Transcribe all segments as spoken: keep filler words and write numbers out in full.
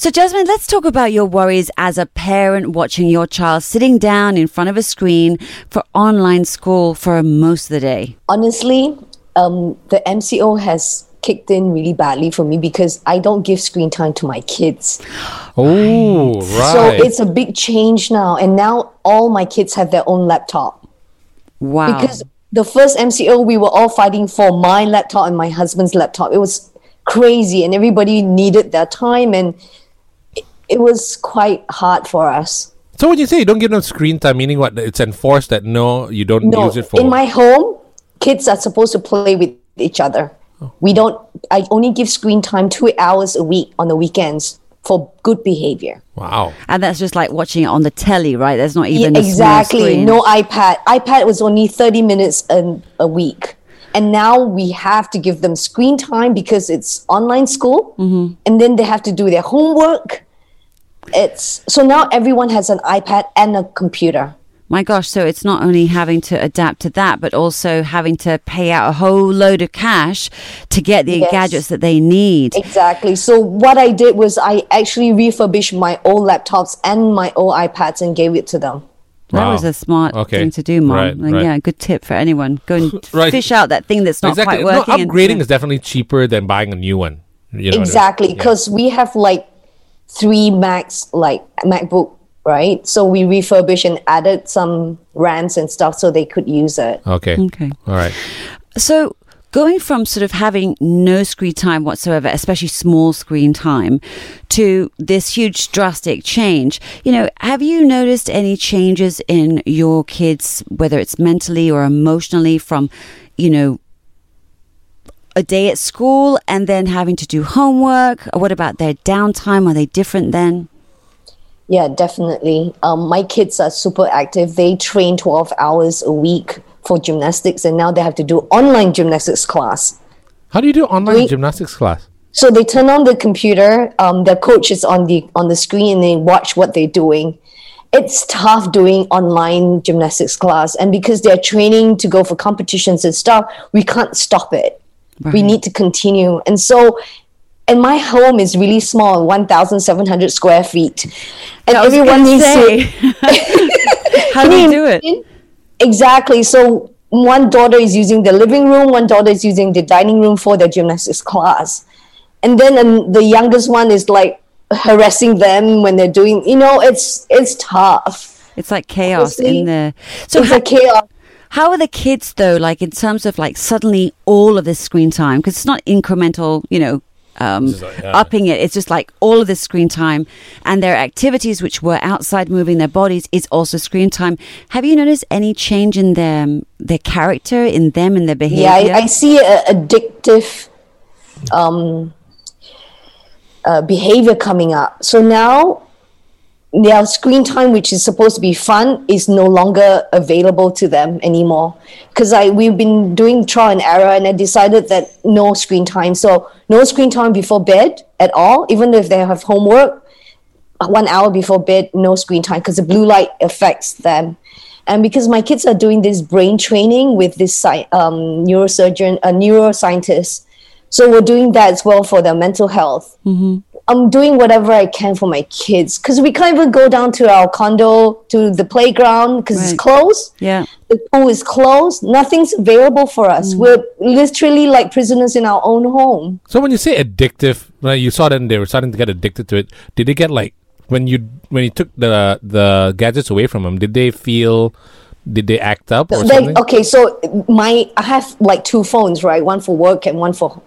So Jasmine, let's talk about your worries as a parent watching your child sitting down in front of a screen for online school for most of the day. Honestly, um, the M C O has kicked in really badly for me because I don't give screen time to my kids. Oh, right. So it's a big change now. And now all my kids have their own laptop. Wow. Because the first M C O, we were all fighting for my laptop and my husband's laptop. It was crazy and everybody needed their time and it was quite hard for us. So when you say you don't give them screen time, meaning what? It's enforced that no, you don't no, use it for... in my home, kids are supposed to play with each other. Oh. We don't... I only give screen time two hours a week on the weekends for good behavior. Wow. And that's just like watching it on the telly, right? There's not even yeah, a exactly. screen. No iPad. iPad was only thirty minutes a, a week. And now we have to give them screen time because it's online school. Mm-hmm. And then they have to do their homework. It's so now everyone has an iPad and a computer. My gosh, so it's not only having to adapt to that, but also having to pay out a whole load of cash to get the yes. gadgets that they need. Exactly. So what I did was I actually refurbished my old laptops and my old iPads and gave it to them. That wow. was a smart okay. thing to do, Mom. Right, and right. Yeah, good tip for anyone. Go and right. fish out that thing that's not exactly. quite working. No, upgrading and, is definitely cheaper than buying a new one. You know exactly, because I mean? yeah. we have like three Macs, like MacBook, right? So we refurbished and added some RAMs and stuff so they could use it. Okay. Okay. All right. So going from sort of having no screen time whatsoever, especially small screen time, to this huge drastic change, you know, have you noticed any changes in your kids, whether it's mentally or emotionally, from, you know, a day at school and then having to do homework? Or what about their downtime? Are they different then? Yeah, definitely. Um, my kids are super active. They train twelve hours a week for gymnastics, and now they have to do online gymnastics class. How do you do online we, gymnastics class? So they turn on the computer, um, their coach is on the on the screen, and they watch what they're doing. It's tough doing online gymnastics class, and because they're training to go for competitions and stuff, we can't stop it. Right. We need to continue. And so, and my home is really small, one thousand seven hundred square feet. And everyone needs to... How do you do it? Exactly. So one daughter is using the living room, one daughter is using the dining room for their gymnastics class. And then um, the youngest one is like harassing them when they're doing, you know, it's it's tough. It's like chaos Honestly, in the... So it's ha- like chaos. How are the kids though, like in terms of like suddenly all of this screen time? Because it's not incremental, you know, um, like, yeah. upping it. It's just like all of this screen time and their activities, which were outside moving their bodies, is also screen time. Have you noticed any change in their, their character, in them and their behavior? Yeah, I, I see a addictive um, uh, behavior coming up. So now... their screen time, which is supposed to be fun, is no longer available to them anymore. Because I we've been doing trial and error, and I decided that no screen time. So no screen time before bed at all, even if they have homework, one hour before bed, no screen time, because the blue light affects them. And because my kids are doing this brain training with this um, neurosurgeon, a neuroscientist, so we're doing that as well for their mental health. Mm-hmm. I'm doing whatever I can for my kids because we can't even go down to our condo, to the playground because right. it's closed. Yeah. The pool is closed. Nothing's available for us. Mm. We're literally like prisoners in our own home. So when you say addictive, like you saw them, they were starting to get addicted to it. Did they get like, when you when you took the the gadgets away from them, did they feel... did they act up or they, something? Okay, so my I have like two phones, right? One for work and one for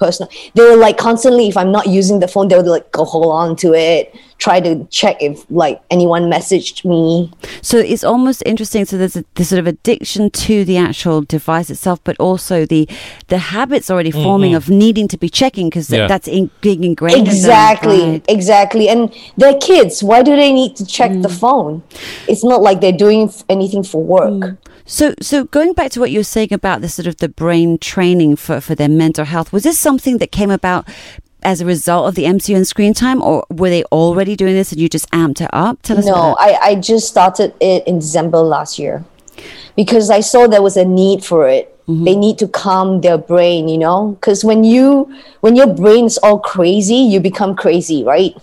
personal. They were like constantly, if I'm not using the phone, they would like go hold on to it, try to check if like anyone messaged me. So it's almost interesting. So there's a, this sort of addiction to the actual device itself, but also the the habits already mm-hmm. forming of needing to be checking because yeah. that's in, being ingrained. Exactly, in right. exactly. And they're kids. Why do they need to check mm. the phone? It's not like they're doing anything for work. Mm. So so going back to what you were saying about the sort of the brain training for, for their mental health, was this something that came about as a result of the M C O and screen time, or were they already doing this and you just amped it up? Tell us no, I, I just started it in December last year because I saw there was a need for it. Mm-hmm. They need to calm their brain, you know, because when you when your brain's all crazy, you become crazy, right?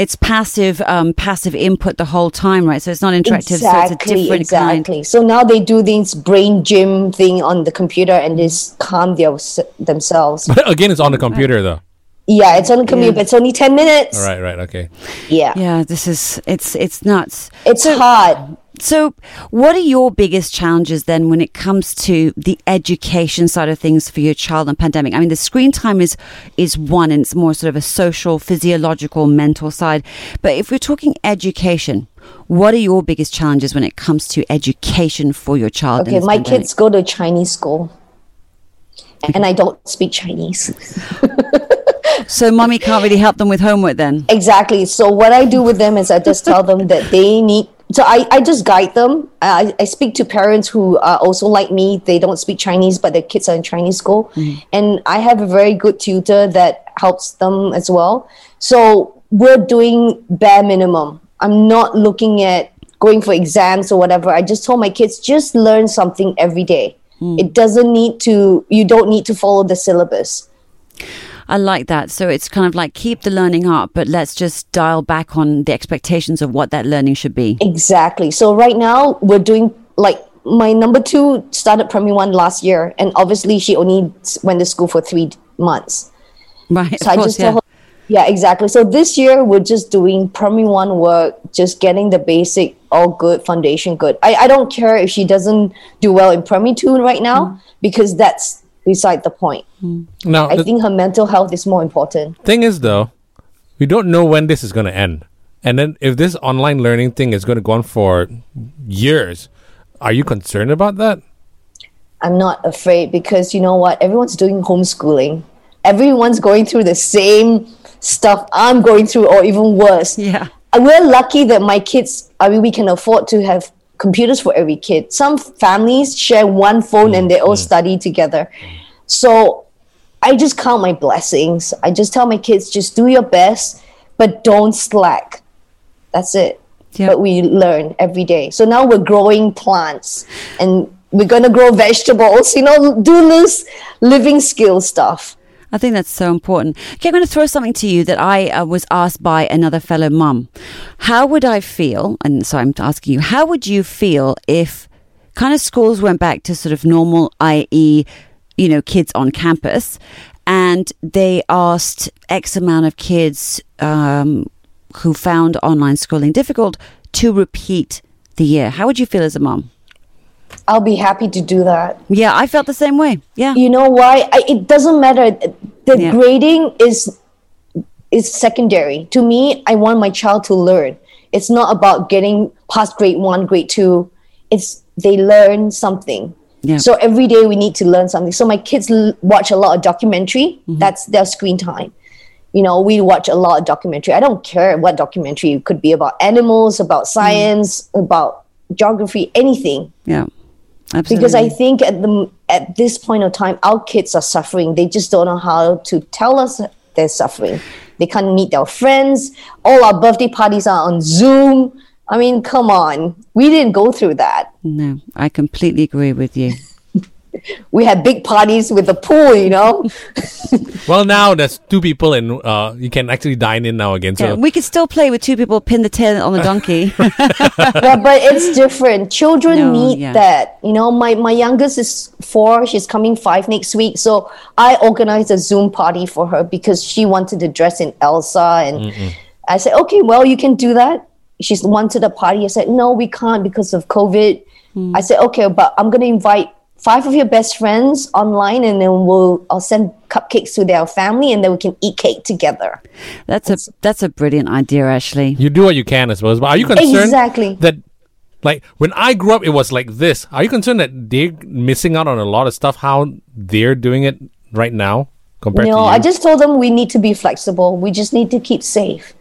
it's passive um, passive input the whole time, right? So it's not interactive. Exactly, so it's a different exactly. Exactly. So now they do this brain gym thing on the computer and just calm their, themselves. But again, it's on the computer though. Yeah, it's on the computer, yeah. But it's only ten minutes. All right, right, okay. Yeah. Yeah, this is, it's it's nuts. It's so hard. So what are your biggest challenges then when it comes to the education side of things for your child in pandemic? I mean, the screen time is is one, and it's more sort of a social, physiological, mental side. But if we're talking education, what are your biggest challenges when it comes to education for your child? Okay, in my pandemic? Kids go to Chinese school, and I don't speak Chinese. So mommy can't really help them with homework then? Exactly. So what I do with them is I just tell them that they need... So I, I just guide them. I, I speak to parents who are also like me. They don't speak Chinese, but their kids are in Chinese school. Mm. And I have a very good tutor that helps them as well. So we're doing bare minimum. I'm not looking at going for exams or whatever. I just told my kids, just learn something every day. Mm. It doesn't need to... You don't need to follow the syllabus. I like that. So it's kind of like keep the learning up, but let's just dial back on the expectations of what that learning should be. Exactly. So right now we're doing like my number two started primary one last year, and obviously she only went to school for three months. Right. So of I course, just tell yeah. her, yeah, exactly. So this year we're just doing primary one work, just getting the basic, all good, foundation good. I, I don't care if she doesn't do well in primary two right now mm. because that's beside the point. Now, I think her mental health is more important. Thing is though, we don't know when this is going to end. And then if this online learning thing is going to go on for years, are you concerned about that? I'm not afraid because you know what? Everyone's doing homeschooling. Everyone's going through the same stuff I'm going through or even worse. Yeah. We're lucky that my kids, I mean, we can afford to have computers for every kid. Some families share one phone mm, and they all mm. study together. So I just count my blessings. I just tell my kids, just do your best, but don't slack. That's it. Yeah. But we learn every day. So now we're growing plants and we're going to grow vegetables, you know, do this living skill stuff. I think that's so important. Okay, I'm going to throw something to you that I uh, was asked by another fellow mum. How would I feel, and so I'm asking you, how would you feel if kind of schools went back to sort of normal, that is, you know, kids on campus, and they asked X amount of kids um, who found online schooling difficult to repeat the year? How would you feel as a mum? I'll be happy to do that. Yeah, I felt the same way. Yeah. You know why? I, it doesn't matter. The yeah. grading is is secondary. To me, I want my child to learn. It's not about getting past grade one, grade two. It's they learn something. Yeah. So every day we need to learn something. So my kids l- watch a lot of documentary. Mm-hmm. That's their screen time. You know, we watch a lot of documentary. I don't care what documentary. It could be about animals, about science, mm. about geography, anything. Yeah. Absolutely. Because I think at the at this point of time, our kids are suffering. They just don't know how to tell us they're suffering. They can't meet their friends. All our birthday parties are on Zoom. I mean, come on. We didn't go through that. No, I completely agree with you. We had big parties with the pool, you know. Well, now there's two people and uh, you can actually dine in now again. So yeah, we can still play with two people, pin the tail on the donkey. Yeah, but it's different. Children no, need yeah. that. You know, my, my youngest is four. She's coming five next week. So I organized a Zoom party for her because she wanted to dress in Elsa. And Mm-mm. I said, okay, well, you can do that. She wanted a party. I said, no, we can't because of COVID. Mm. I said, okay, but I'm going to invite five of your best friends online, and then we'll I'll send cupcakes to their family, and then we can eat cake together. That's a that's a brilliant idea, Ashley. You do what you can, I suppose. But are you concerned exactly. that, like, when I grew up, it was like this? Are you concerned that they're missing out on a lot of stuff? How they're doing it right now compared no, to you? No, I just told them we need to be flexible. We just need to keep safe.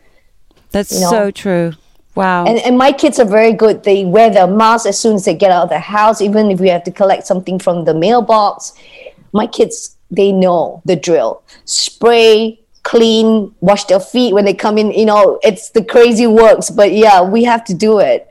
That's you know? so true. Wow. And, and my kids are very good. They wear their masks as soon as they get out of the house, even if we have to collect something from the mailbox. My kids, they know the drill. Spray, clean, wash their feet when they come in. You know, it's the crazy works. But yeah, we have to do it.